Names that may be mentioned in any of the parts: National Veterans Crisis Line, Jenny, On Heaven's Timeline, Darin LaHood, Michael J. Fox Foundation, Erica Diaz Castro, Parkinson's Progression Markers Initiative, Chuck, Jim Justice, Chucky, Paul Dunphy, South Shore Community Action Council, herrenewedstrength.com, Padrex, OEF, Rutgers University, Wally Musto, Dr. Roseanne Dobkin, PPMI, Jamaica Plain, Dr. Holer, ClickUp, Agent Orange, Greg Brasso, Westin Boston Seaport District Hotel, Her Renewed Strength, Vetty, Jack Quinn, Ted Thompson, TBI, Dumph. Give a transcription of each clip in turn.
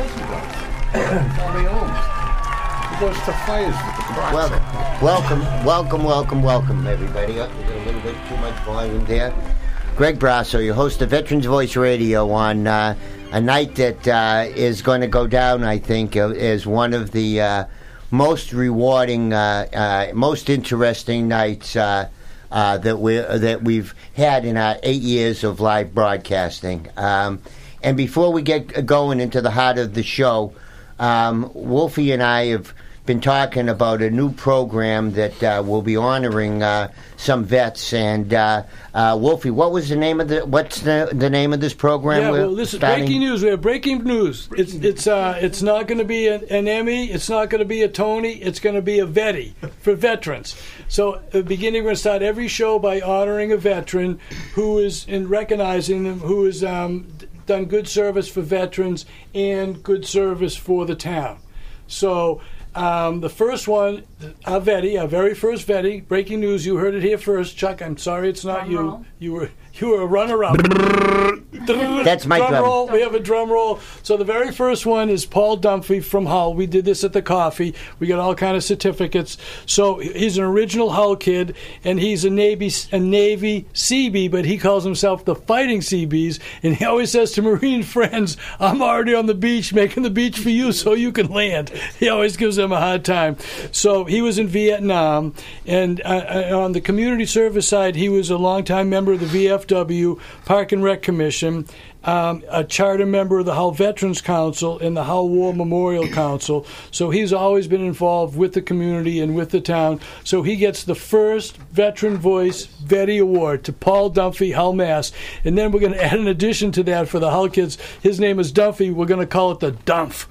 Welcome, everybody. Oh, you got a little bit too much volume there. Greg Brasso, your host of Veterans Voice Radio, on a night that is going to go down, I think, as one of the most rewarding, most interesting nights that we've had in our 8 years of live broadcasting. And before we get going into the heart of the show, Wolfie and I have been talking about a new program that will be honoring some vets. And Wolfie, what was the name of the name of this program? Yeah, well, this is breaking news. We have breaking news. It's not going to be an Emmy. It's not going to be a Tony. It's going to be a Vetty for veterans. So at the beginning, we're going to start every show by honoring a veteran who is, and recognizing them, who is done good service for veterans and good service for the town. So the first one, our Vetty, our very first Vetty, breaking news, you heard it here first. Chuck, I'm sorry it's not drum you. Roll. You were a runner-up. That's my drum roll. We have a drum roll. So the very first one is Paul Dunphy from Hull. We did this at the coffee. We got all kind of certificates. So he's an original Hull kid, and he's a Navy CB, but he calls himself the Fighting CBs, and he always says to Marine friends, "I'm already on the beach, making the beach for you so you can land." He always gives them a hard time. So he was in Vietnam, and on the community service side, he was a longtime member of the VFW, Park and Rec Commission, a charter member of the Hull Veterans Council and the Hull War Memorial Council. So he's always been involved with the community and with the town. So he gets the first Veteran Voice Vetty Award to Paul Dunphy, Hull, Mass. And then we're going to add an addition to that for the Hull kids. His name is Dunphy. We're going to call it the Dumph.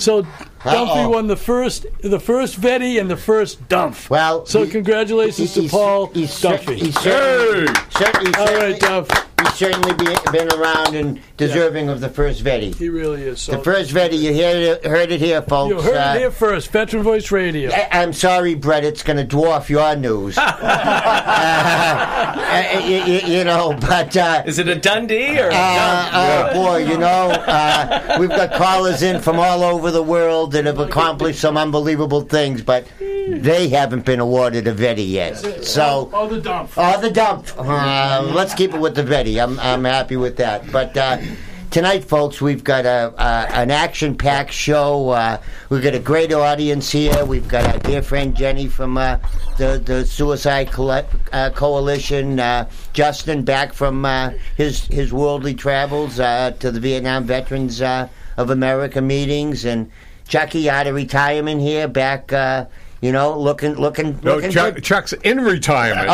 So Dunphy won the first Vetty and the first Dumph. Well, so congratulations to Paul Dunphy. He's certainly all right, Dumph. He's certainly been around and deserving of the first Vetty. He really is. So the first Vetty, you heard it here, folks. You heard it here first, Veteran Voice Radio. I'm sorry, Brett, it's going to dwarf your news. Is it a Dundee or a Dundee? Boy, we've got callers in from all over the world that have accomplished some unbelievable things, but they haven't been awarded a Vetty yet. So, the dump. The dump. Let's keep it with the Vetty. I'm happy with that. But tonight, folks, we've got an action-packed show. We've got a great audience here. We've got our dear friend Jenny from the Suicide Coalition. Justin back from his worldly travels to the Vietnam Veterans of America meetings, and Chucky out of retirement here, back. Looking. No, looking good. Chuck's in retirement.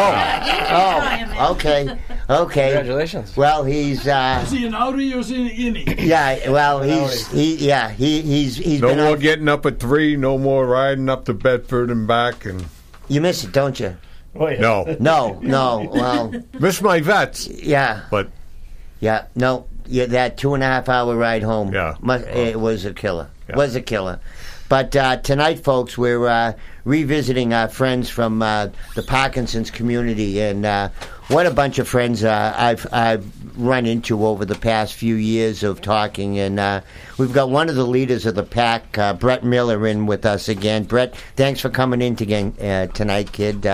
Oh, okay. Congratulations. Well, he's. Is he an outie or is he an innie? Yeah. Well, he's. No more getting up at 3. No more riding up to Bedford and back. And you miss it, don't you? Oh, yeah. No. Well, miss my vets. Yeah. But. Yeah. No. Yeah. That 2.5-hour ride home. Yeah. It was a killer. Yeah. Was a killer. But tonight, folks, we're revisiting our friends from the Parkinson's community, and what a bunch of friends I've run into over the past few years of talking. And we've got one of the leaders of the pack, Brett Miller, in with us again. Brett, thanks for coming in tonight, kid.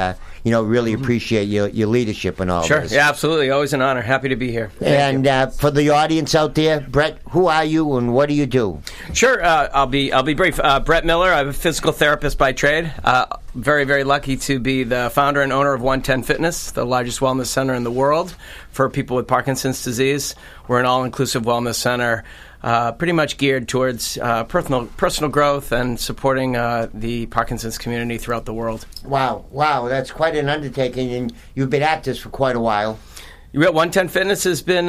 Really appreciate your leadership and all this. Sure, yeah, absolutely. Always an honor. Happy to be here. And for the audience out there, Brett, who are you and what do you do? Sure, I'll be brief. Brett Miller, I'm a physical therapist by trade. Very, very lucky to be the founder and owner of 110 Fitness, the largest wellness center in the world for people with Parkinson's disease. We're an all-inclusive wellness center, pretty much geared towards personal growth and supporting the Parkinson's community throughout the world. Wow, that's quite an undertaking, and you've been at this for quite a while. You at 110 Fitness has been,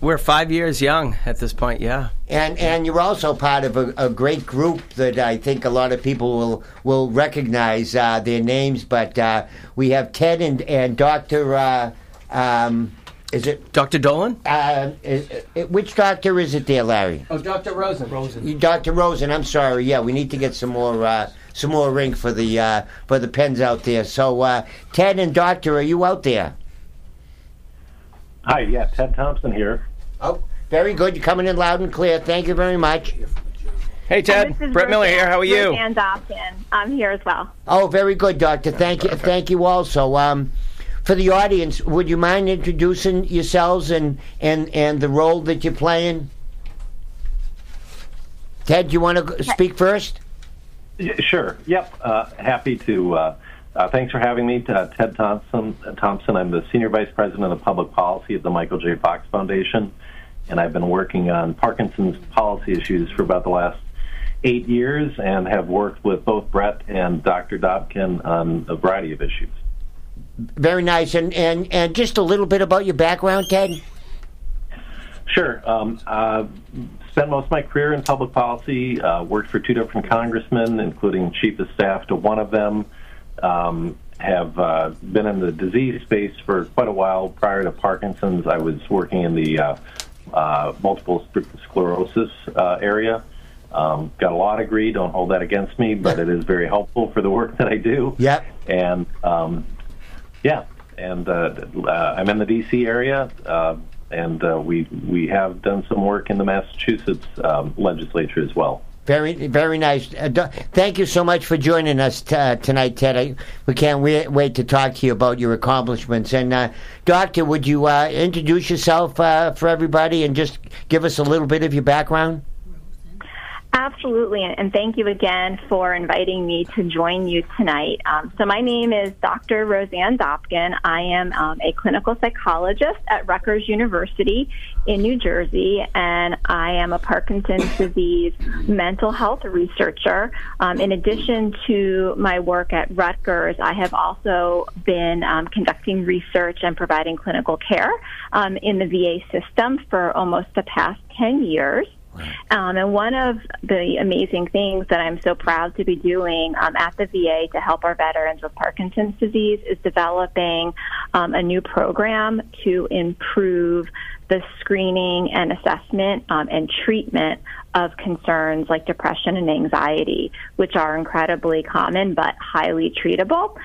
we're 5 years young at this point, yeah. And you're also part of a great group that I think a lot of people will recognize their names, but we have Ted and Dr. Is it Dr. Dolan? Which doctor is it there, Larry? Oh, Dr. Rosen. Dr. Rosen. I'm sorry. Yeah, we need to get some more rink for the pens out there. So, Ted and Doctor, are you out there? Hi. Yeah, Ted Thompson here. Oh, very good. You're coming in loud and clear. Thank you very much. Hey, Ted. Brett Miller here. How are you? Roseanne Dobkin. I'm here as well. Oh, very good, Doctor. Thank you. Thank you also. For the audience, would you mind introducing yourselves and the role that you're playing? Ted, do you want to speak first? Sure. Yep. Happy to. Thanks for having me, Ted Thompson. I'm the Senior Vice President of Public Policy at the Michael J. Fox Foundation, and I've been working on Parkinson's policy issues for about the last 8 years and have worked with both Brett and Dr. Dobkin on a variety of issues. Very nice. And just a little bit about your background, Ted? Sure. Spent most of my career in public policy, worked for 2 different congressmen, including chief of staff to one of them. Have been in the disease space for quite a while. Prior to Parkinson's, I was working in the multiple sclerosis area. Got a law degree. Don't hold that against me, but it is very helpful for the work that I do. Yep. And... I'm in the D.C. area, and we have done some work in the Massachusetts legislature as well. Very, very nice. Thank you so much for joining us tonight, Ted. We can't wait to talk to you about your accomplishments. And, Doctor, would you introduce yourself for everybody and just give us a little bit of your background? Absolutely, and thank you again for inviting me to join you tonight. So my name is Dr. Roseanne Dobkin. I am a clinical psychologist at Rutgers University in New Jersey, and I am a Parkinson's disease mental health researcher. In addition to my work at Rutgers, I have also been conducting research and providing clinical care in the VA system for almost the past 10 years. And one of the amazing things that I'm so proud to be doing at the VA to help our veterans with Parkinson's disease is developing a new program to improve the screening and assessment and treatment of concerns like depression and anxiety, which are incredibly common but highly treatable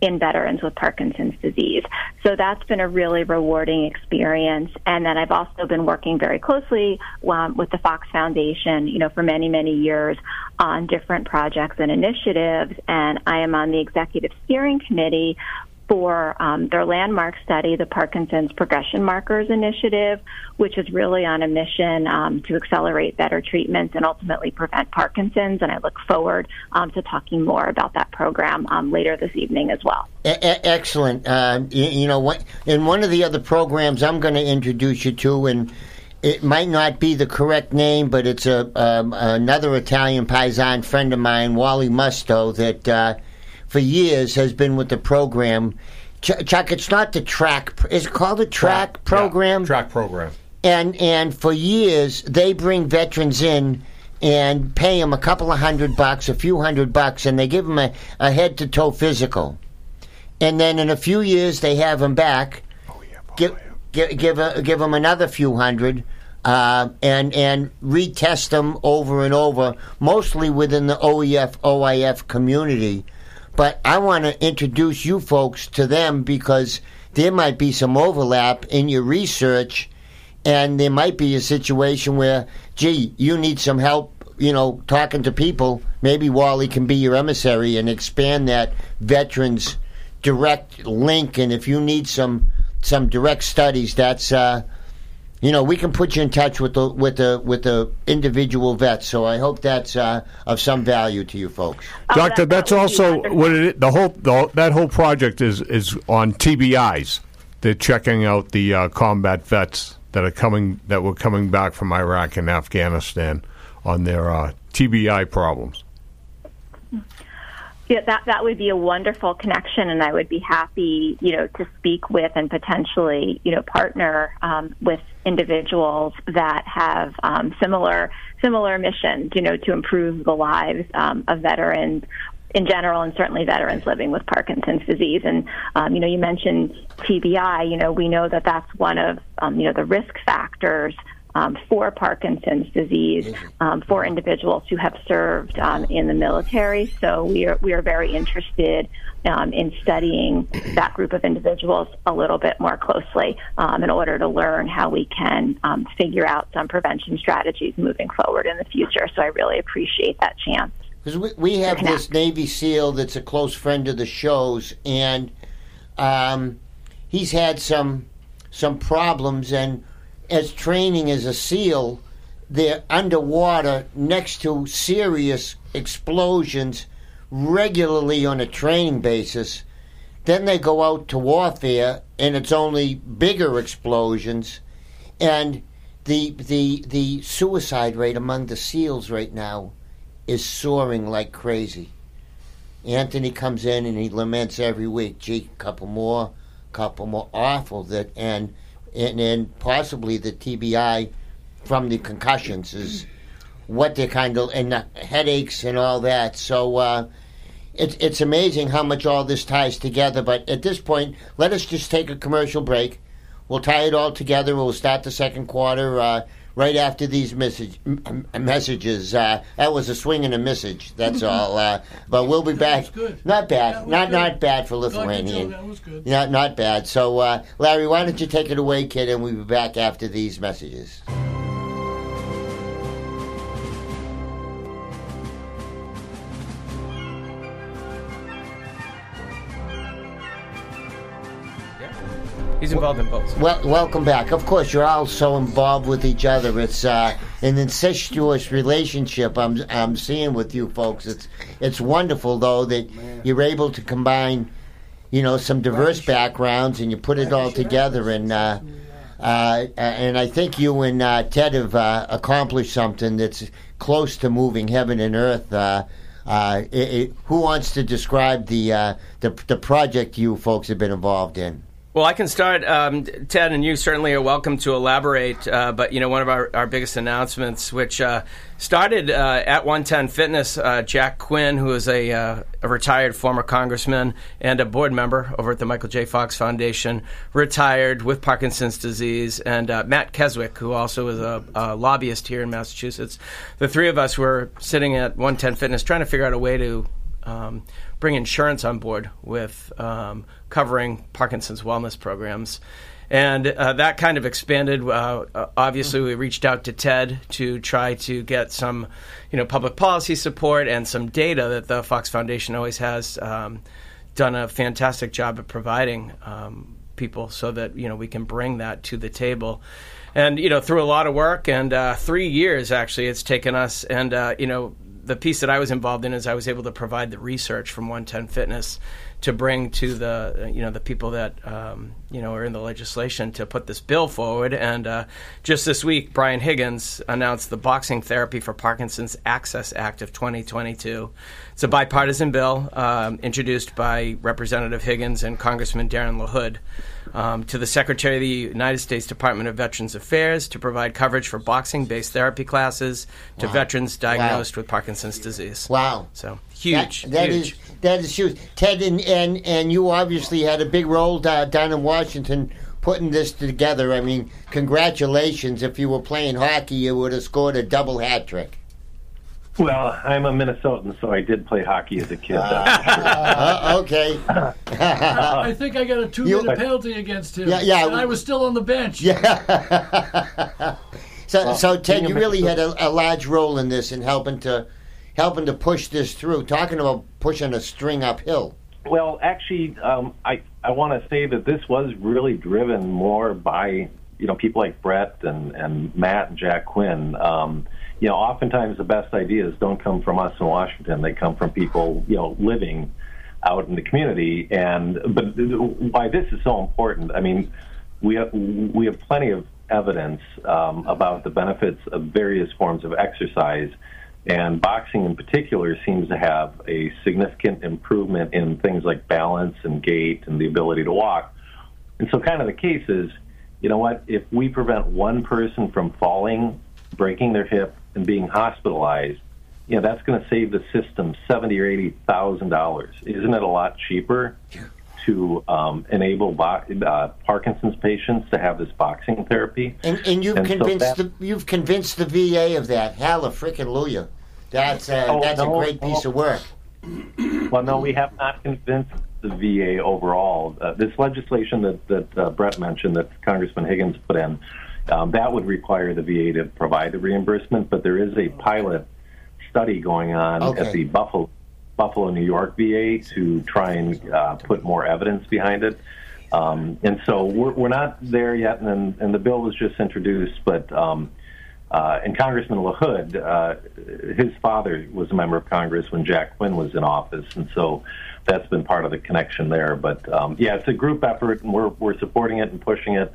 in veterans with Parkinson's disease. So that's been a really rewarding experience. And then I've also been working very closely with the Fox Foundation, for many, many years on different projects and initiatives. And I am on the Executive Steering Committee for their landmark study, the Parkinson's Progression Markers Initiative, which is really on a mission to accelerate better treatments and ultimately prevent Parkinson's. And I look forward to talking more about that program later this evening as well. Excellent. In one of the other programs I'm going to introduce you to, and it might not be the correct name, but it's another Italian paisan friend of mine, Wally Musto, that... for years has been with the program. Chuck, it's not the track. Is it called the track program? Yeah, track program. And for years, they bring veterans in and pay them a couple of $100, a few $100, and they give them a head-to-toe physical. And then in a few years, they have them back, give them another few hundred, and retest them over and over, mostly within the OEF, OIF community. But I want to introduce you folks to them because there might be some overlap in your research, and there might be a situation where, you need some help, talking to people. Maybe Wally can be your emissary and expand that veterans direct link. And if you need some direct studies, that's we can put you in touch with the individual vets. So I hope that's of some value to you folks. Doctor, that's also what that whole project is on TBIs. They're checking out the combat vets that were coming back from Iraq and Afghanistan on their TBI problems. Yeah, that would be a wonderful connection, and I would be happy, to speak with and potentially, partner with individuals that have similar missions, to improve the lives of veterans in general, and certainly veterans living with Parkinson's disease. And, you mentioned TBI. We know that that's one of, the risk factors for Parkinson's disease for individuals who have served in the military. So we are very interested in studying that group of individuals a little bit more closely in order to learn how we can figure out some prevention strategies moving forward in the future. So I really appreciate that chance. Because we have this Navy SEAL that's a close friend of the show's, and he's had some problems, and as training as a SEAL, they're underwater next to serious explosions regularly on a training basis. Then they go out to warfare, and it's only bigger explosions, and the suicide rate among the SEALs right now is soaring like crazy. Anthony comes in and he laments every week, gee, couple more awful that, and possibly the TBI from the concussions is what they kind of, and the headaches and all that. So it's amazing how much all this ties together. But at this point, let us just take a commercial break. We'll tie it all together. We'll start the second quarter right after these messages. That was a swing and a message, that's all. But we'll be back. Good. Not bad. Not bad for Lithuanian. That was good. Not bad. So, Larry, why don't you take it away, kid, and we'll be back after these messages. He's involved in both. Well, welcome back. Of course, you're all so involved with each other. It's an incestuous relationship I'm seeing with you folks. It's wonderful, though, that you're able to combine, some diverse backgrounds, and you put it all together. And I think you and Ted have accomplished something that's close to moving heaven and earth. Who wants to describe the project you folks have been involved in? Well, I can start. Ted, and you certainly are welcome to elaborate, but, one of our biggest announcements, which started at 110 Fitness, Jack Quinn, who is a retired former congressman and a board member over at the Michael J. Fox Foundation, retired with Parkinson's disease, and Matt Keswick, who also is a lobbyist here in Massachusetts. The three of us were sitting at 110 Fitness trying to figure out a way to bring insurance on board with covering Parkinson's wellness programs. And that kind of expanded. Obviously, we reached out to Ted to try to get some, public policy support and some data that the Fox Foundation always has done a fantastic job of providing people so that, we can bring that to the table. And, through a lot of work and 3 years, actually, it's taken us. And, the piece that I was involved in is I was able to provide the research from 110 Fitness to bring to the the people that are in the legislation to put this bill forward. And just this week, Brian Higgins announced the Boxing Therapy for Parkinson's Access Act of 2022. It's a bipartisan bill introduced by Representative Higgins and Congressman Darin LaHood to the Secretary of the United States Department of Veterans Affairs to provide coverage for boxing-based therapy classes to veterans diagnosed with Parkinson's disease. Wow. So huge. That is huge. Ted, and you obviously had a big role down in Washington putting this together. I mean, congratulations. If you were playing hockey, you would have scored a double hat trick. Well, I'm a Minnesotan, so I did play hockey as a kid. Okay. I think I got a 2-minute penalty against him. Yeah, and I was still on the bench. Yeah. So Ted, you really had a large role in this and helping to push this through. Talking about pushing a string uphill. Well, actually, I want to say that this was really driven more by people like Brett and Matt and Jack Quinn. Oftentimes the best ideas don't come from us in Washington. They come from people, living out in the community. But why this is so important, I mean, we have plenty of evidence about the benefits of various forms of exercise And boxing in particular seems to have a significant improvement in things like balance and gait and the ability to walk. And so kind of the case is, you know what, if we prevent one person from falling, breaking their hip, and being hospitalized, you know, that's going to save the system $70,000 or $80,000. Isn't it a lot cheaper to enable Parkinson's patients to have this boxing therapy? You've convinced the VA of that. Hallelujah. That's a great piece of work. Well, no, we have not convinced the VA overall. This legislation that Brett mentioned that Congressman Higgins put in, that would require the VA to provide the reimbursement, but there is a pilot study going on at the Buffalo, New York VA to try and put more evidence behind it. And so we're not there yet, and the bill was just introduced, but and Congressman LaHood, his father was a member of Congress when Jack Quinn was in office, and so that's been part of the connection there. But yeah, it's a group effort, and we're supporting it and pushing it.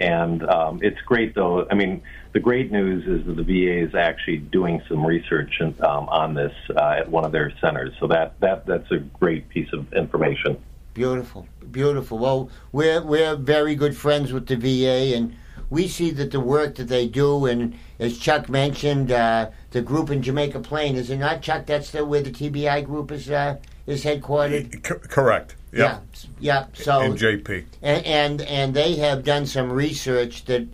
And it's great, though. I mean, the great news is that the VA is actually doing some research on this at one of their centers. So that's a great piece of information. Beautiful, beautiful. Well, we're very good friends with the VA, and we see that the work that they do, and as Chuck mentioned, the group in Jamaica Plain, is it not, Chuck? That's where the TBI group is headquartered? Correct. Yep. Yeah. So in JP, and they have done some research that,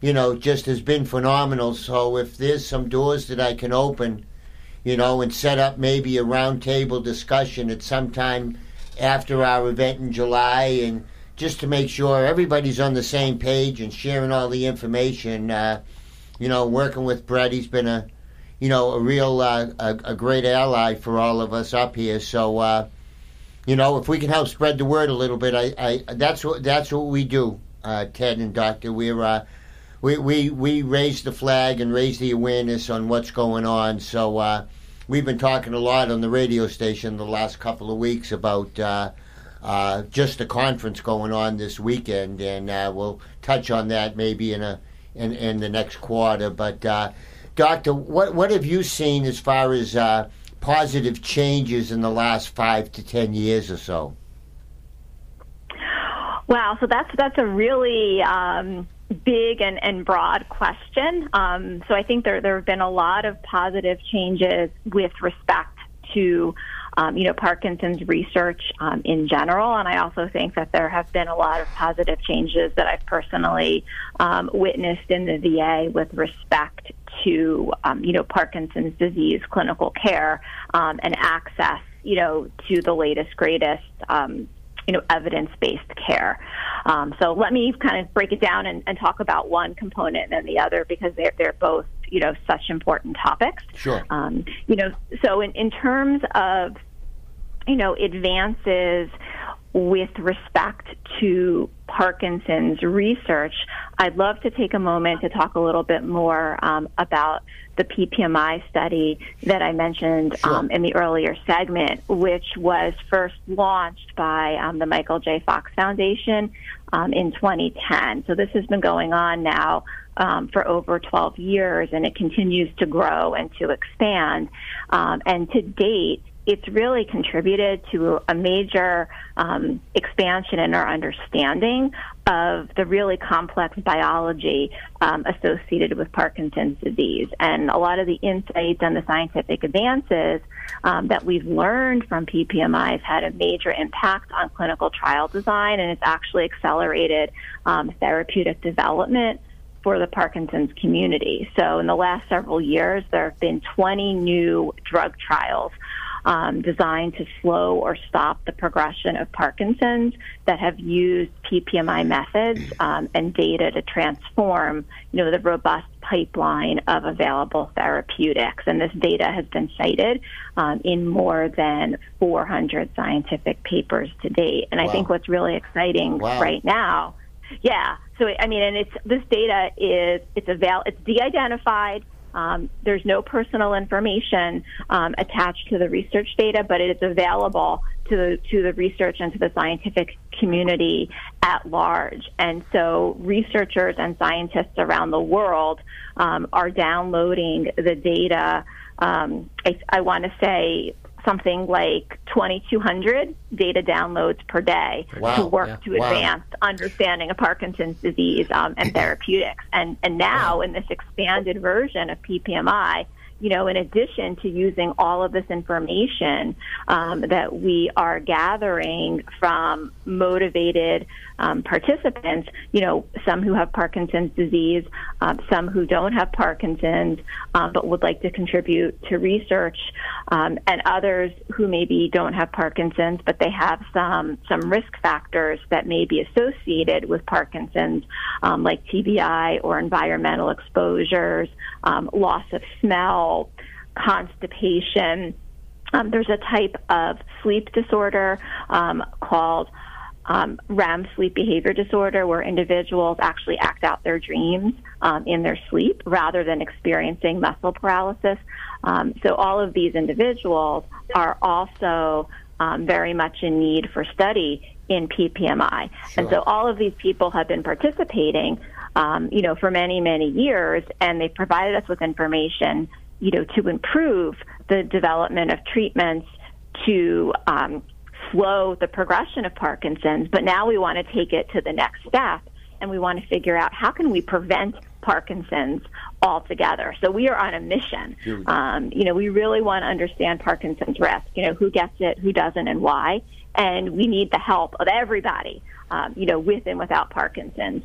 you know, just has been phenomenal. So if there's some doors that I can open, you know, and set up maybe a roundtable discussion at some time after our event in July, and just to make sure everybody's on the same page and sharing all the information, you know, working with Brett, he's been a real a great ally for all of us up here. So. You know, if we can help spread the word a little bit, that's what we do, Ted and Doctor. We're we raise the flag and raise the awareness on what's going on. So we've been talking a lot on the radio station the last couple of weeks about just the conference going on this weekend, and we'll touch on that maybe in the next quarter. But Doctor, what have you seen as far as positive changes in the last 5 to 10 years or so? Wow, so that's a really big and broad question. So I think there have been a lot of positive changes with respect to Parkinson's research in general, and I also think that there have been a lot of positive changes that I've personally witnessed in the VA with respect to Parkinson's disease clinical care and access, you know, to the latest, greatest, evidence-based care. So let me kind of break it down and talk about one component and the other, because they're both, you know, such important topics. Sure. So in terms of, you know, advances with respect to Parkinson's research, I'd love to take a moment to talk a little bit more about the PPMI study that I mentioned in the earlier segment, which was first launched by the Michael J. Fox Foundation in 2010. So this has been going on now for over 12 years, and it continues to grow and to expand. And to date, it's really contributed to a major expansion in our understanding of the really complex biology associated with Parkinson's disease. And a lot of the insights and the scientific advances that we've learned from PPMI has had a major impact on clinical trial design, and it's actually accelerated therapeutic development for the Parkinson's community. So in the last several years, there have been 20 new drug trials designed to slow or stop the progression of Parkinson's that have used PPMI methods and data to transform, you know, the robust pipeline of available therapeutics. And this data has been cited in more than 400 scientific papers to date. And I think what's really exciting right now, this data is it's de-identified. There's no personal information attached to the research data, but it is available to the research and to the scientific community at large. And so researchers and scientists around the world are downloading the data. I want to say something like 2,200 data downloads per day to work to advance understanding of Parkinson's disease and therapeutics. And now in this expanded version of PPMI, you know, in addition to using all of this information that we are gathering from motivated participants, you know, some who have Parkinson's disease, some who don't have Parkinson's, but would like to contribute to research, and others who maybe don't have Parkinson's, but they have some risk factors that may be associated with Parkinson's, like TBI or environmental exposures, loss of smell, constipation. There's a type of sleep disorder called REM, sleep behavior disorder, where individuals actually act out their dreams in their sleep rather than experiencing muscle paralysis. So all of these individuals are also very much in need for study in PPMI. Sure. And so all of these people have been participating, you know, for many, many years, and they've provided us with information, you know, to improve the development of treatments to slow the progression of Parkinson's. But now we want to take it to the next step, and we want to figure out how can we prevent Parkinson's altogether. So we are on a mission. You know, we really want to understand Parkinson's risk, you know, who gets it, who doesn't, and why. And we need the help of everybody, you know, with and without Parkinson's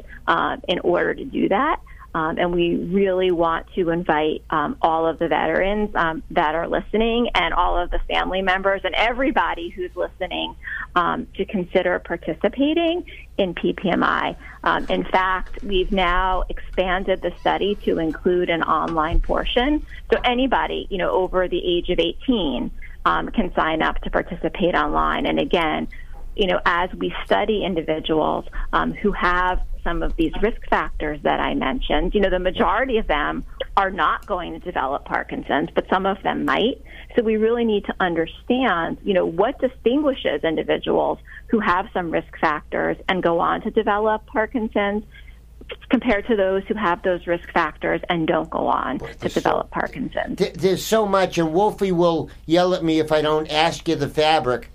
in order to do that. And we really want to invite all of the veterans that are listening, and all of the family members and everybody who's listening to consider participating in PPMI. In fact, we've now expanded the study to include an online portion. So anybody, you know, over the age of 18 can sign up to participate online. And again, you know, as we study individuals who have some of these risk factors that I mentioned, you know, the majority of them are not going to develop Parkinson's, but some of them might. So we really need to understand, you know, what distinguishes individuals who have some risk factors and go on to develop Parkinson's compared to those who have those risk factors and don't go on to develop Parkinson's. There's so much, and Wolfie will yell at me if I don't ask you the fabric.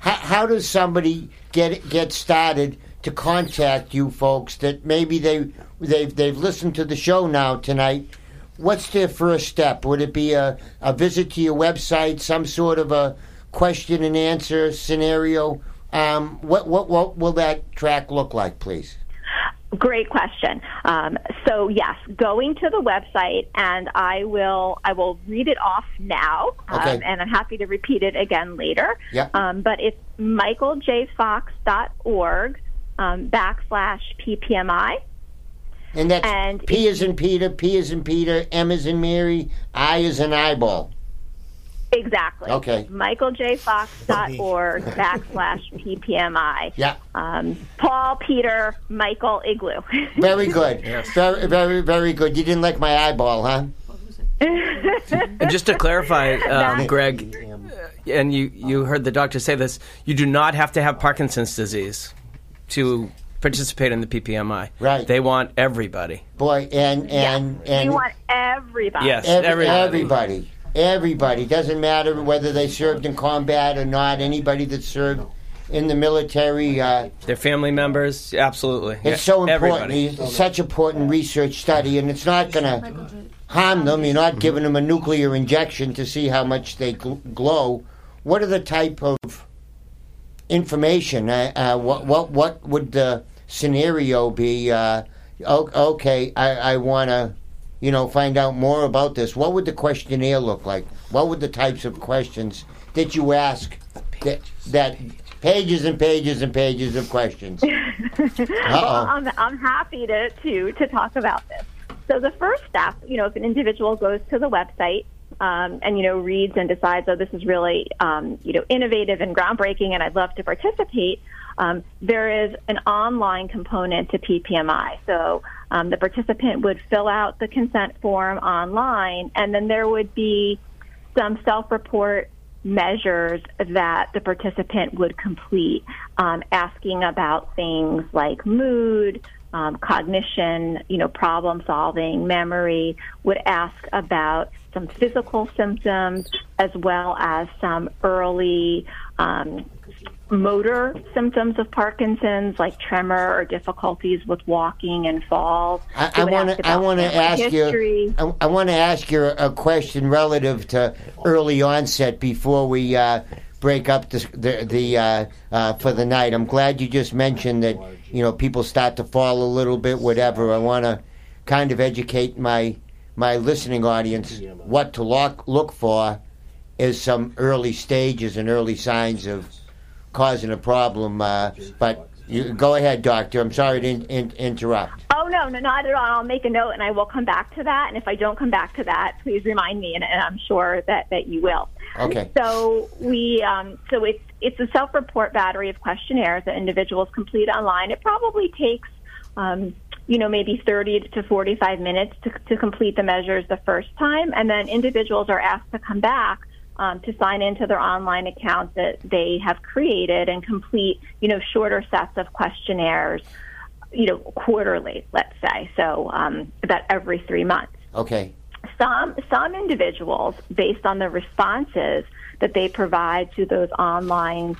How does somebody get started to contact you folks that maybe they've listened to the show now tonight? What's their first step? Would it be a visit to your website, some sort of a question and answer scenario? What will that track look like, please? Great question. So yes, going to the website, and I will read it off now, okay, and I'm happy to repeat it again later. Yep. But it's michaeljfox.org /PPMI. And that's P as in Peter, P as in Peter, M as in Mary, I as in eyeball. Exactly. Okay. michaeljfox.org /PPMI. Yeah. Paul, Peter, Michael, Igloo. Very good. Yes. Very, very, very good. You didn't like my eyeball, huh? And just to clarify, Greg, and you heard the doctor say this, you do not have to have Parkinson's disease to participate in the PPMI. Right. They want everybody. Boy, and we want everybody. Yes, everybody. Everybody, doesn't matter whether they served in combat or not, anybody that served in the military. Their family members, absolutely. It's so important. It's such important research study, and it's not going to harm them. You're not giving them a nuclear injection to see how much they glow. What are the type of information? What would the scenario be? Okay, I want to, you know, find out more about this. What would the questionnaire look like? What would the types of questions that you ask? Pages and pages and pages of questions. Well, I'm happy to talk about this. So the first step, you know, if an individual goes to the website and, you know, reads and decides, oh, this is really, you know, innovative and groundbreaking, and I'd love to participate, there is an online component to PPMI. So the participant would fill out the consent form online, and then there would be some self-report measures that the participant would complete, asking about things like mood, cognition, problem solving, memory, would ask about some physical symptoms as well as some early motor symptoms of Parkinson's, like tremor or difficulties with walking and falls. I want to ask you a question relative to early onset before we break up for the night. I'm glad you just mentioned that. People start to fall a little bit. Whatever. I want to kind of educate my listening audience what to look for is some early stages and early signs of causing a problem, but you go ahead, doctor. I'm sorry to interrupt. Oh, no, not at all. I'll make a note, and I will come back to that. And if I don't come back to that, please remind me, and I'm sure that you will. Okay. So we, it's a self-report battery of questionnaires that individuals complete online. It probably takes, maybe 30 to 45 minutes to complete the measures the first time, and then individuals are asked to come back to sign into their online account that they have created and complete, shorter sets of questionnaires, quarterly, let's say, so about every 3 months. Okay. Some individuals, based on the responses that they provide to those online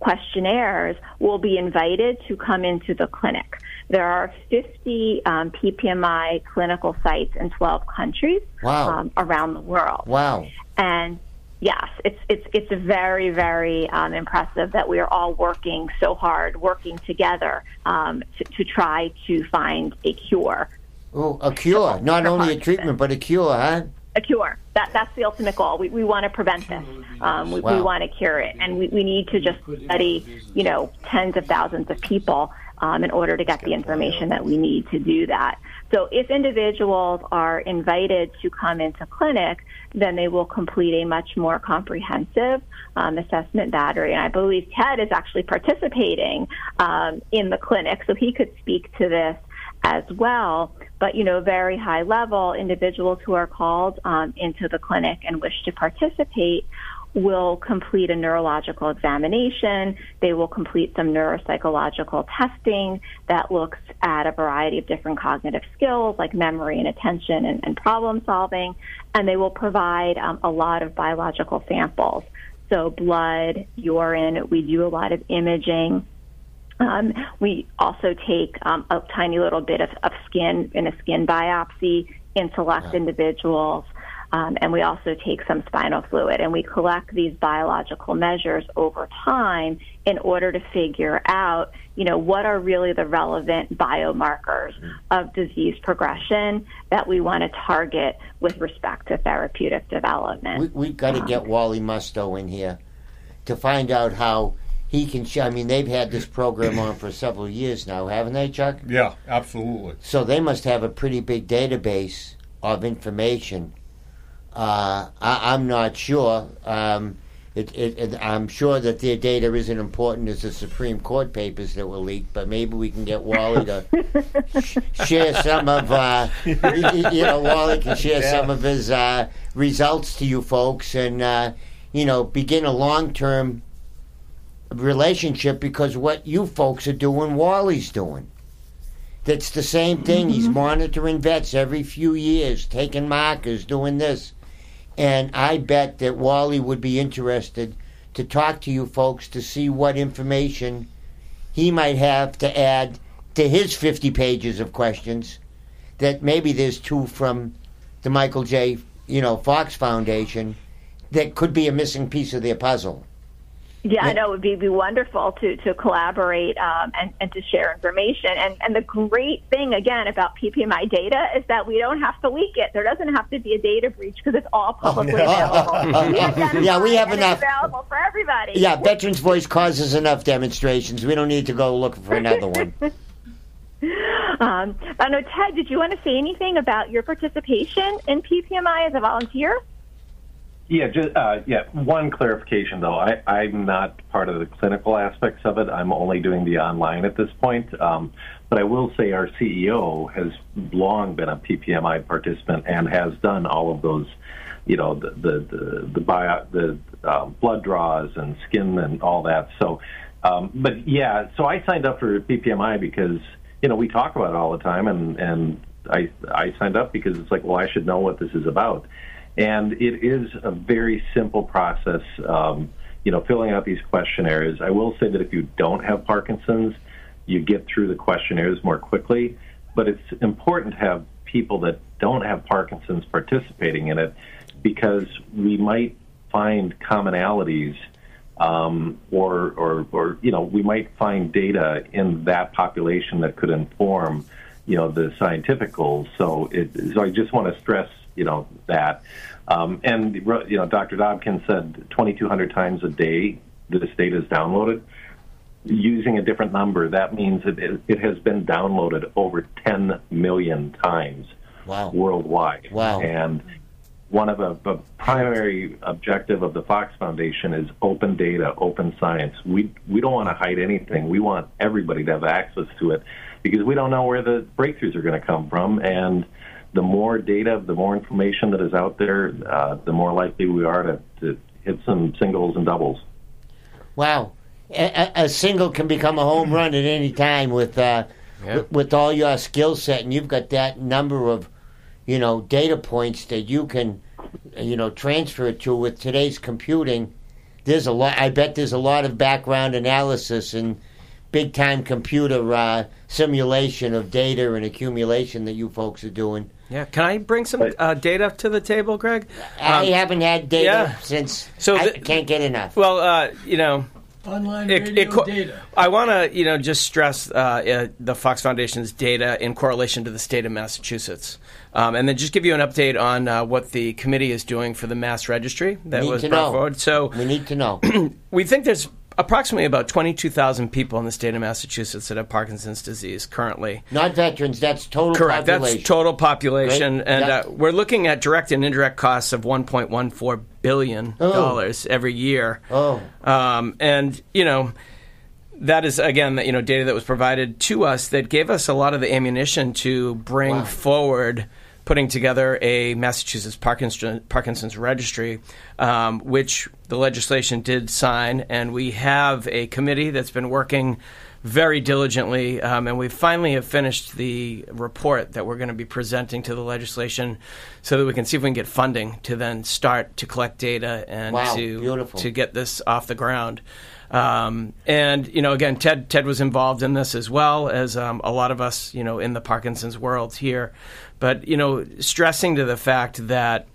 questionnaires, will be invited to come into the clinic. There are 50 PPMI clinical sites in 12 countries. Wow. Around the world. Wow. And yes, it's very, very impressive that we are all working so hard, working together to try to find a cure. Oh, a cure. Not only a treatment, but a cure, huh? A cure. That's the ultimate goal. We want to prevent this. We want to cure it. And we need to just study, tens of thousands of people in order to get the information that we need to do that. So if individuals are invited to come into clinic, then they will complete a much more comprehensive assessment battery. And I believe Ted is actually participating in the clinic, so he could speak to this as well. But, very high level, individuals who are called into the clinic and wish to participate will complete a neurological examination. They will complete some neuropsychological testing that looks at a variety of different cognitive skills like memory and attention and problem solving. And they will provide a lot of biological samples. So blood, urine, we do a lot of imaging. We also take a tiny little bit of skin in a skin biopsy in select individuals. And we also take some spinal fluid, and we collect these biological measures over time in order to figure out, what are really the relevant biomarkers of disease progression that we want to target with respect to therapeutic development. We've got to get Wally Musto in here to find out how he can show. I mean, they've had this program on for several years now, haven't they, Chuck? Yeah, absolutely. So they must have a pretty big database of information. I'm not sure. I'm sure that their data isn't important as the Supreme Court papers that were leaked, but maybe we can get Wally to share some of, Wally can share some of his results to you folks and, begin a long-term relationship, because what you folks are doing, Wally's doing. That's the same thing. Mm-hmm. He's monitoring vets every few years, taking markers, doing this. And I bet that Wally would be interested to talk to you folks to see what information he might have to add to his 50 pages of questions, that maybe there's two from the Michael J. Fox Foundation that could be a missing piece of their puzzle. Yeah, I know it would be wonderful to collaborate and to share information. And the great thing, again, about PPMI data is that we don't have to leak it. There doesn't have to be a data breach because it's all publicly available. We have enough. It's available for everybody. Yeah, Veterans Voice causes enough demonstrations. We don't need to go look for another one. I know, Ted, did you want to say anything about your participation in PPMI as a volunteer? Yeah, just, one clarification, though. I'm not part of the clinical aspects of it. I'm only doing the online at this point. But I will say our CEO has long been a PPMI participant and has done all of those, you know, blood draws and skin and all that. So, but yeah, so I signed up for PPMI because, you know, we talk about it all the time, and I signed up because it's like, well, I should know what this is about. And it is a very simple process, you know, filling out these questionnaires. I will say that if you don't have Parkinson's, you get through the questionnaires more quickly. But it's important to have people that don't have Parkinson's participating in it, because we might find commonalities or you know, we might find data in that population that could inform, you know, the scientific goals. So I just want to stress, you know, that. And, you know, Dr. Dobkin said 2,200 times a day this data is downloaded. Using a different number, that means it has been downloaded over 10 million times. Wow. Worldwide. Wow. And one of the primary objective of the Fox Foundation is open data, open science. We don't want to hide anything. We want everybody to have access to it, because we don't know where the breakthroughs are going to come from. And the more data, the more information that is out there, the more likely we are to hit some singles and doubles. Wow. A single can become a home run at any time with all your skill set, and you've got that number of, you know, data points that you can, you know, transfer it to. With today's computing, there's a lot. I bet there's a lot of background analysis and big time computer simulation of data and accumulation that you folks are doing. Yeah, can I bring some data to the table, Greg? I haven't had data since, so I can't get enough. Well, you know. Online radio data. I want to, you know, just stress the Fox Foundation's data in correlation to the state of Massachusetts, and then just give you an update on what the committee is doing for the mass registry that was brought forward. So we need to know. We think there's approximately about 22,000 people in the state of Massachusetts that have Parkinson's disease currently. Not veterans, that's total population. Correct, that's total population. Right? And we're looking at direct and indirect costs of $1.14 billion every year. Oh. And, you know, that is, again, you know, data that was provided to us that gave us a lot of the ammunition to bring forward putting together a Massachusetts Parkinson's registry, which the legislation did sign, and we have a committee that's been working very diligently, and we finally have finished the report that we're going to be presenting to the legislation, so that we can see if we can get funding to then start to collect data and to get this off the ground. And, you know, again, Ted was involved in this as well as a lot of us, you know, in the Parkinson's world here. But, you know, stressing to the fact that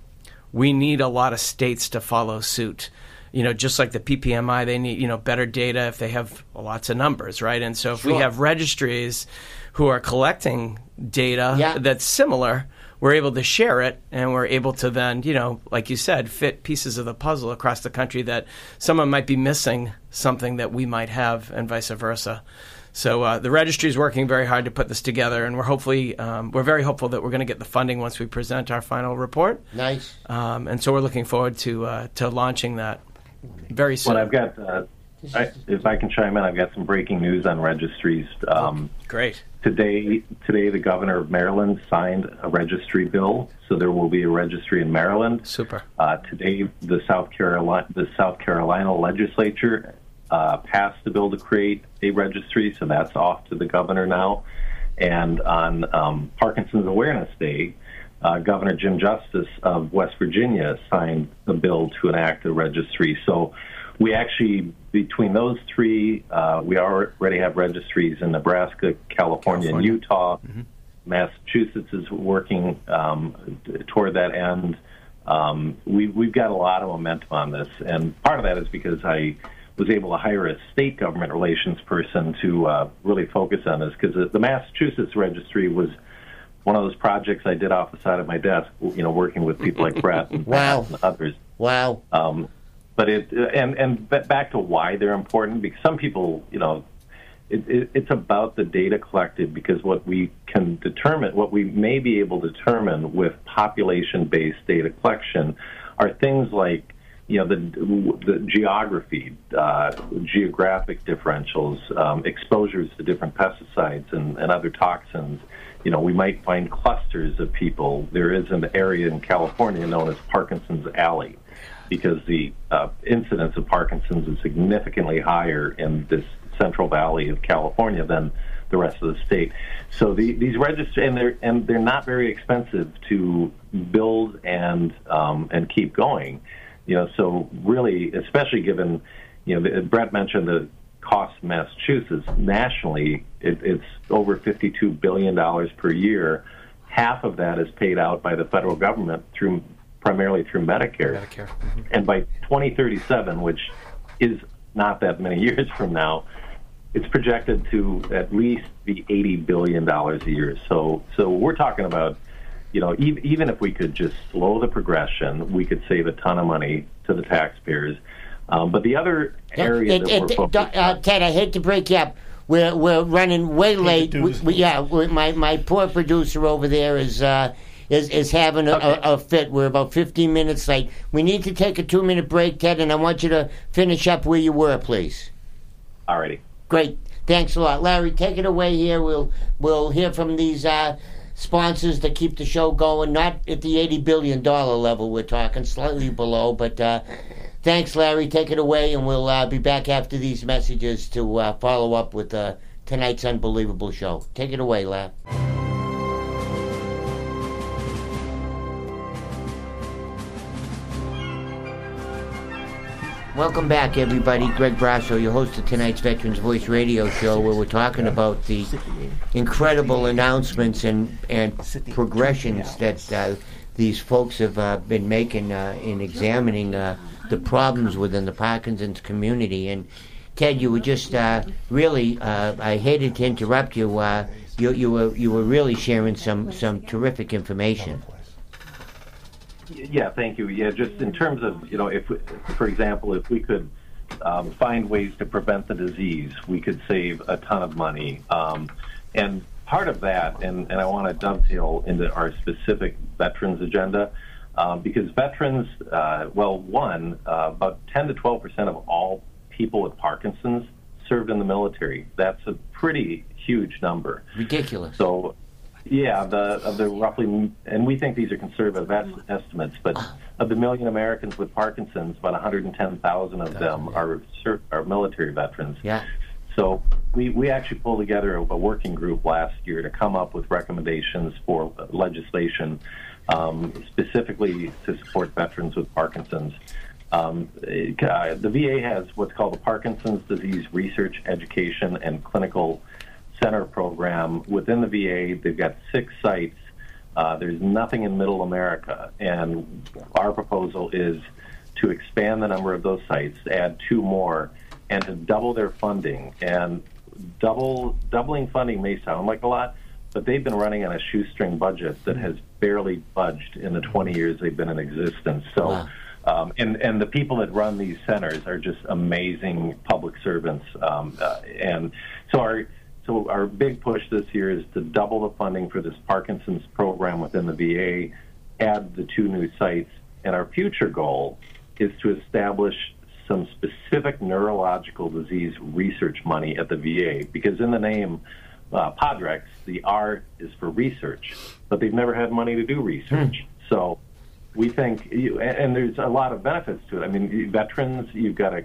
we need a lot of states to follow suit. You know, just like the PPMI, they need, you know, better data if they have lots of numbers, right? And so if we have registries who are collecting data that's similar, we're able to share it, and we're able to then, you know, like you said, fit pieces of the puzzle across the country that someone might be missing something that we might have, and vice versa. So the registry is working very hard to put this together, and we're hopefully we're very hopeful that we're going to get the funding once we present our final report. Nice. And so we're looking forward to launching that very soon. Well, I've got if I can chime in, I've got some breaking news on registries. Great. Today, the governor of Maryland signed a registry bill, so there will be a registry in Maryland. Super. Today, the South Carolina legislature passed the bill to create a registry, so that's off to the governor now. And on Parkinson's Awareness Day, Governor Jim Justice of West Virginia signed a bill to enact a registry. So we actually, between those three, we already have registries in Nebraska, California. And Utah. Mm-hmm. Massachusetts is working toward that end. We've got a lot of momentum on this, and part of that is because I was able to hire a state government relations person to really focus on this, because the Massachusetts registry was one of those projects I did off the side of my desk, you know, working with people like Brett and Pat and others. Wow. But and back to why they're important, because some people, you know, it's about the data collected, because what we may be able to determine with population-based data collection are things like, you know, the geography, geographic differentials, exposures to different pesticides and other toxins. You know, we might find clusters of people. There is an area in California known as Parkinson's Alley, because the incidence of Parkinson's is significantly higher in this Central Valley of California than the rest of the state. So these registries, and they're not very expensive to build and keep going. You know, so really, especially given, you know, Brett mentioned the cost in Massachusetts. Nationally, it's over $52 billion per year. Half of that is paid out by the federal government primarily through Medicare. Mm-hmm. And by 2037, which is not that many years from now, it's projected to at least be $80 billion a year. So we're talking about, you know, even if we could just slow the progression, we could save a ton of money to the taxpayers. But the other area that we're focused on... Ted, I hate to break you up. We're running way late. My poor producer over there is having a fit. We're about 15 minutes late. We need to take a 2-minute break, Ted, and I want you to finish up where you were, please. All righty. Great. Thanks a lot. Larry, take it away here. We'll hear from these... sponsors that keep the show going, not at the $80 billion level we're talking, slightly below, but thanks, Larry. Take it away, and we'll be back after these messages to follow up with tonight's unbelievable show. Take it away, Larry. Welcome back, everybody. Greg Brasso, your host of tonight's Veterans Voice Radio Show, where we're talking about the incredible announcements and progressions that these folks have been making in examining the problems within the Parkinson's community. And, Ted, you were just really, I hated to interrupt you, you were really sharing some terrific information. Yeah, thank you. Yeah, just in terms of, you know, if we could find ways to prevent the disease, we could save a ton of money. And part of that, and I want to dovetail into our specific veterans agenda, because veterans, about 10 to 12% of all people with Parkinson's served in the military. That's a pretty huge number. Ridiculous. So. Yeah, of the roughly, and we think these are conservative estimates, but of the million Americans with Parkinson's, about 110,000 of them are military veterans. Yeah. So we actually pulled together a working group last year to come up with recommendations for legislation specifically to support veterans with Parkinson's. The VA has what's called the Parkinson's Disease Research Education and Clinical Center program within the VA. They've got 6 sites. There's nothing in Middle America, and our proposal is to expand the number of those sites, add 2 more, and to double their funding. And doubling funding may sound like a lot, but they've been running on a shoestring budget that has barely budged in the 20 years they've been in existence. So. Wow. And the people that run these centers are just amazing public servants, and so our big push this year is to double the funding for this Parkinson's program within the VA, add the 2 new sites, and our future goal is to establish some specific neurological disease research money at the VA, because in the name Padrex, the R is for research, but they've never had money to do research. So we think, and there's a lot of benefits to it. I mean, veterans, you've got a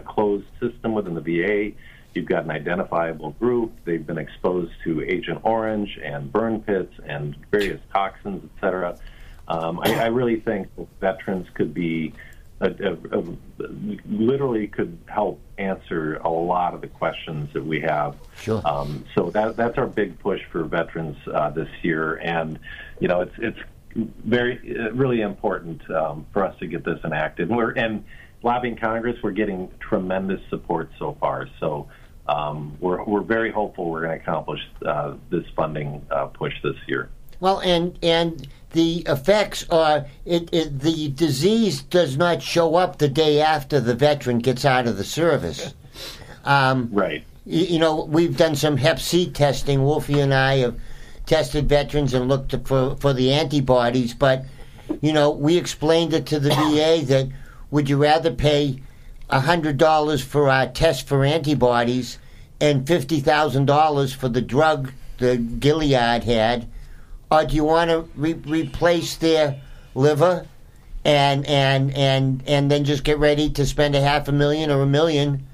closed system within the VA. You've got an identifiable group. They've been exposed to Agent Orange and burn pits and various toxins, et cetera. I really think veterans could be, literally could help answer a lot of the questions that we have. Sure. So that's our big push for veterans this year. And, you know, it's very, really important for us to get this enacted. And lobbying Congress, we're getting tremendous support so far. So, we're very hopeful we're going to accomplish this funding push this year. Well, and the effects are the disease does not show up the day after the veteran gets out of the service. Right. You know, we've done some Hep C testing. Wolfie and I have tested veterans and looked for the antibodies, but you know, we explained it to the VA that would you rather pay $100 for our test for antibodies and $50,000 for the drug the Gilead had, or do you want to replace their liver and then just get ready to spend $500,000 or $1 million,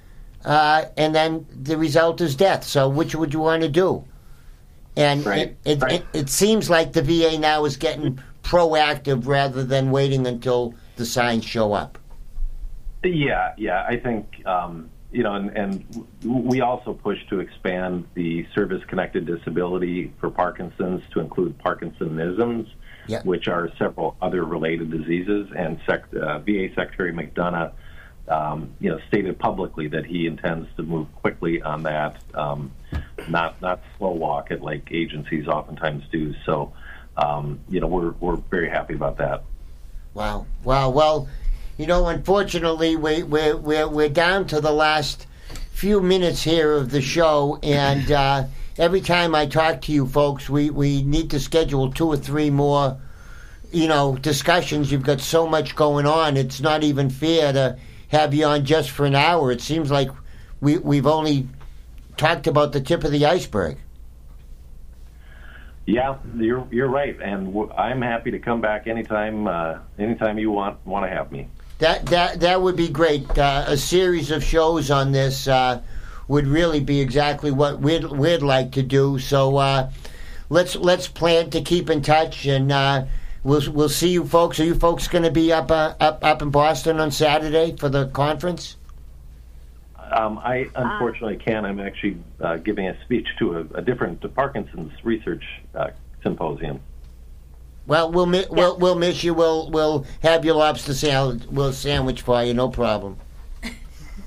and then the result is death. So which would you want to do? And it seems like the VA now is getting proactive rather than waiting until the signs show up. Yeah. I think, and we also push to expand the service-connected disability for Parkinson's to include Parkinsonisms, which are several other related diseases. And VA Secretary McDonough, stated publicly that he intends to move quickly on that, not slow walk it like agencies oftentimes do. So, we're very happy about that. Wow. Well, unfortunately, we're down to the last few minutes here of the show, and every time I talk to you folks, we need to schedule 2 or 3 more, discussions. You've got so much going on; it's not even fair to have you on just for an hour. It seems like we've only talked about the tip of the iceberg. Yeah, you're right, and I'm happy to come back anytime you want to have me. That would be great. A series of shows on this would really be exactly what we'd like to do. So let's plan to keep in touch, and we'll see you folks. Are you folks going to be up in Boston on Saturday for the conference? I unfortunately can't. I'm actually giving a speech to a different Parkinson's research symposium. Well, we'll miss you. We'll have your lobster sandwich for you. No problem.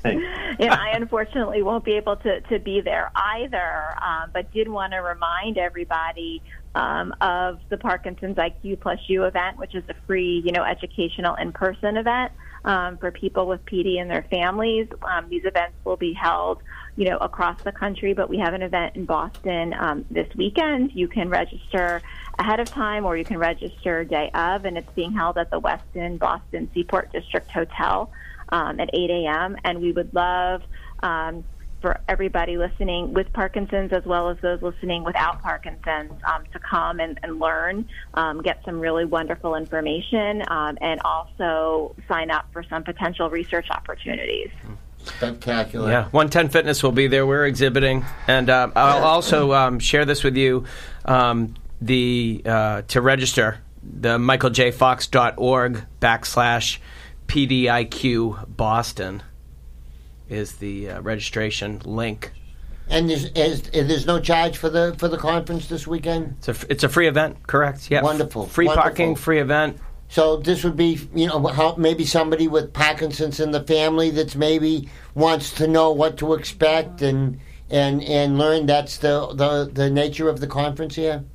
Thanks. I unfortunately won't be able to be there either, but did want to remind everybody of the Parkinson's IQ Plus U event, which is a free, educational in-person event. For people with PD and their families. These events will be held, across the country, but we have an event in Boston this weekend. You can register ahead of time, or you can register day of, and it's being held at the Westin Boston Seaport District Hotel at 8 a.m. And we would love for everybody listening with Parkinson's, as well as those listening without Parkinson's, to come and learn, get some really wonderful information, and also sign up for some potential research opportunities. Spectacular. Yeah, 110 Fitness will be there. We're exhibiting. And I'll also share this with you, to register, the michaeljfox.org/PDIQ Boston. Is the registration link. And there's no charge for the conference this weekend? It's a free event, correct? Yeah. Wonderful. Free parking, free event. So this would be, maybe somebody with Parkinson's in the family that's maybe wants to know what to expect and learn. That's the nature of the conference here?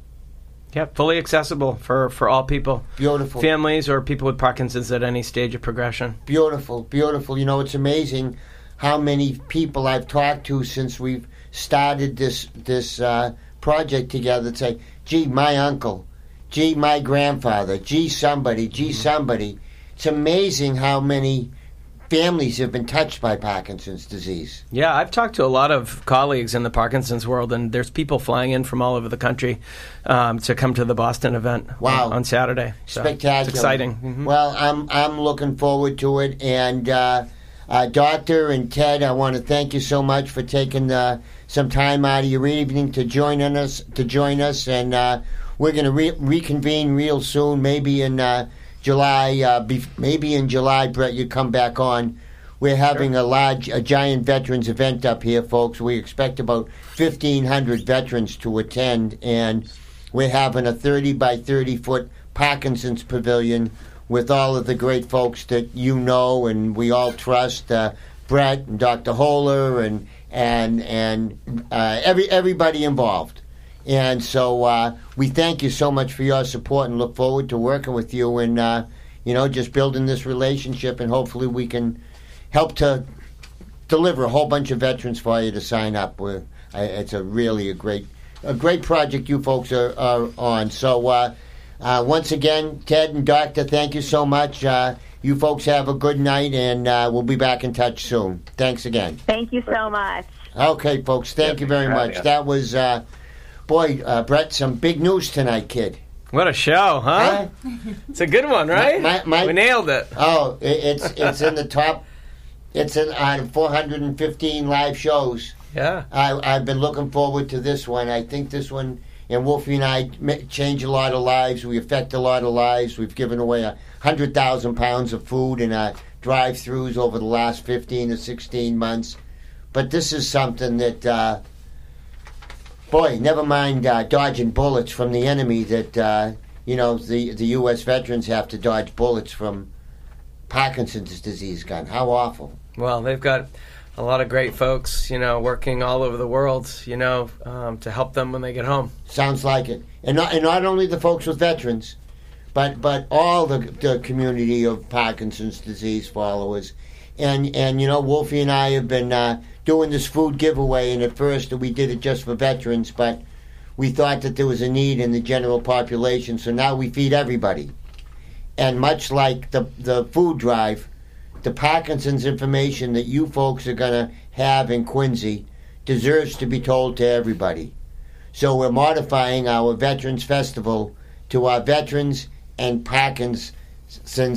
Yeah, fully accessible for all people. Beautiful. Families or people with Parkinson's at any stage of progression. Beautiful. It's amazing how many people I've talked to since we've started this project together that say, gee, my uncle, gee, my grandfather, gee, somebody. It's amazing how many families have been touched by Parkinson's disease. Yeah, I've talked to a lot of colleagues in the Parkinson's world, and there's people flying in from all over the country to come to the Boston event on Saturday. So spectacular. It's exciting. Mm-hmm. Well, I'm looking forward to it, and... Doctor and Ted, I want to thank you so much for taking some time out of your evening to join us, and we're going to reconvene real soon, maybe in July. Maybe in July, Brett, you come back on. We're having a giant veterans event up here, folks. We expect about 1,500 veterans to attend, and we're having a 30 by 30 foot Parkinson's pavilion with all of the great folks that and we all trust, Brett and Dr. Holer and everybody involved. And so we thank you so much for your support and look forward to working with you and, just building this relationship, and hopefully we can help to deliver a whole bunch of veterans for you to sign up. It's a really a great project you folks are on. So Once again, Ted and Doctor, thank you so much. You folks have a good night, and we'll be back in touch soon. Thanks again. Thank you so much. Okay, folks, thank you very much. Yeah. That was, Brett, some big news tonight, kid. What a show, huh? It's a good one, right? We nailed it. Oh, it's in the top. It's in on 415 live shows. Yeah. I've been looking forward to this one. I think this one, and Wolfie and I change a lot of lives. We affect a lot of lives. We've given away 100,000 pounds of food in our drive-thrus over the last 15 or 16 months. But this is something that, never mind dodging bullets from the enemy that, the U.S. veterans have to dodge bullets from Parkinson's disease gun. How awful. Well, they've got a lot of great folks, working all over the world, to help them when they get home. Sounds like it. And not only the folks with veterans, but all the community of Parkinson's disease followers. And Wolfie and I have been doing this food giveaway, and at first we did it just for veterans, but we thought that there was a need in the general population, so now we feed everybody. And much like the food drive, the Parkinson's information that you folks are going to have in Quincy deserves to be told to everybody. So we're modifying our Veterans Festival to our Veterans and Parkinson's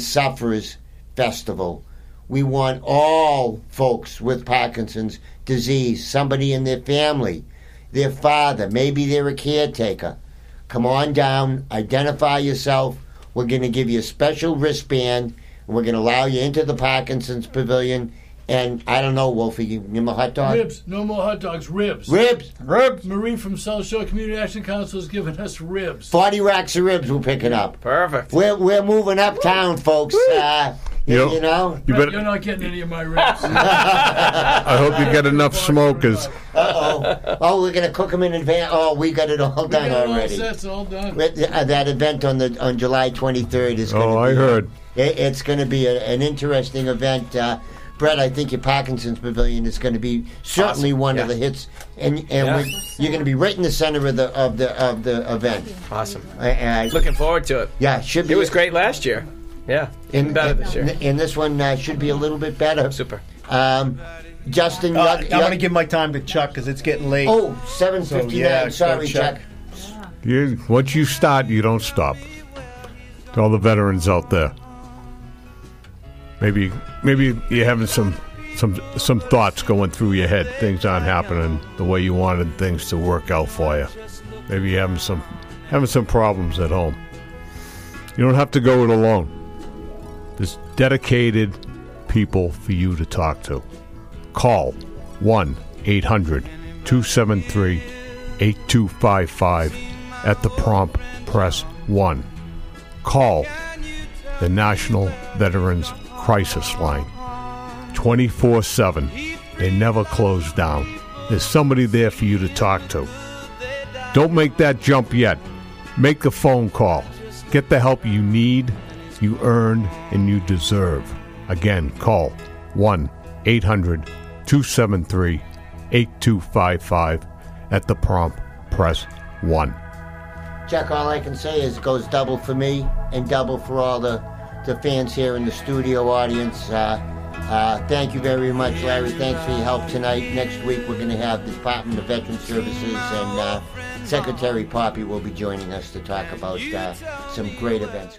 Sufferers Festival. We want all folks with Parkinson's disease, somebody in their family, their father, maybe they're a caretaker. Come on down, identify yourself. We're going to give you a special wristband, and we're going to allow you into the Parkinson's Pavilion. And I don't know, Wolfie, you need more hot dogs? Ribs. No more hot dogs. Ribs. Ribs. Ribs. Marie from South Shore Community Action Council has given us ribs. 40 racks of ribs we're picking up. Perfect. We're moving uptown, folks. You're not getting any of my ribs. I hope you get enough smokers. Oh, we're gonna cook them in advance. Oh, we got it all done already. That's all done. That event on July 23rd is. Going to be, I heard. It's going to be an interesting event. Brett, I think your Parkinson's Pavilion is going to be certainly one of the hits, you're going to be right in the center of the event. Awesome. Looking forward to it. Yeah, should be. It was great last year. Yeah, even better this year. And this one should be a little bit better. Super. Justin, I'm going to give my time to Chuck because it's getting late. Oh, 7:59. So, sorry, Chuck. Once you start, you don't stop. To all the veterans out there, maybe you're having some thoughts going through your head. Things aren't happening the way you wanted things to work out for you. Maybe you're having some problems at home. You don't have to go it alone. There's dedicated people for you to talk to. Call 1-800-273-8255 at the prompt. Press 1. Call the National Veterans Crisis Line. 24/7. They never close down. There's somebody there for you to talk to. Don't make that jump yet. Make the phone call. Get the help you need, you earn, and you deserve. Again, call 1-800-273-8255 at the prompt. Press 1. Jack, all I can say is it goes double for me and double for all the fans here in the studio audience. Thank you very much, Larry. Thanks for your help tonight. Next week we're going to have the Department of Veteran Services and Secretary Poppy will be joining us to talk about some great events.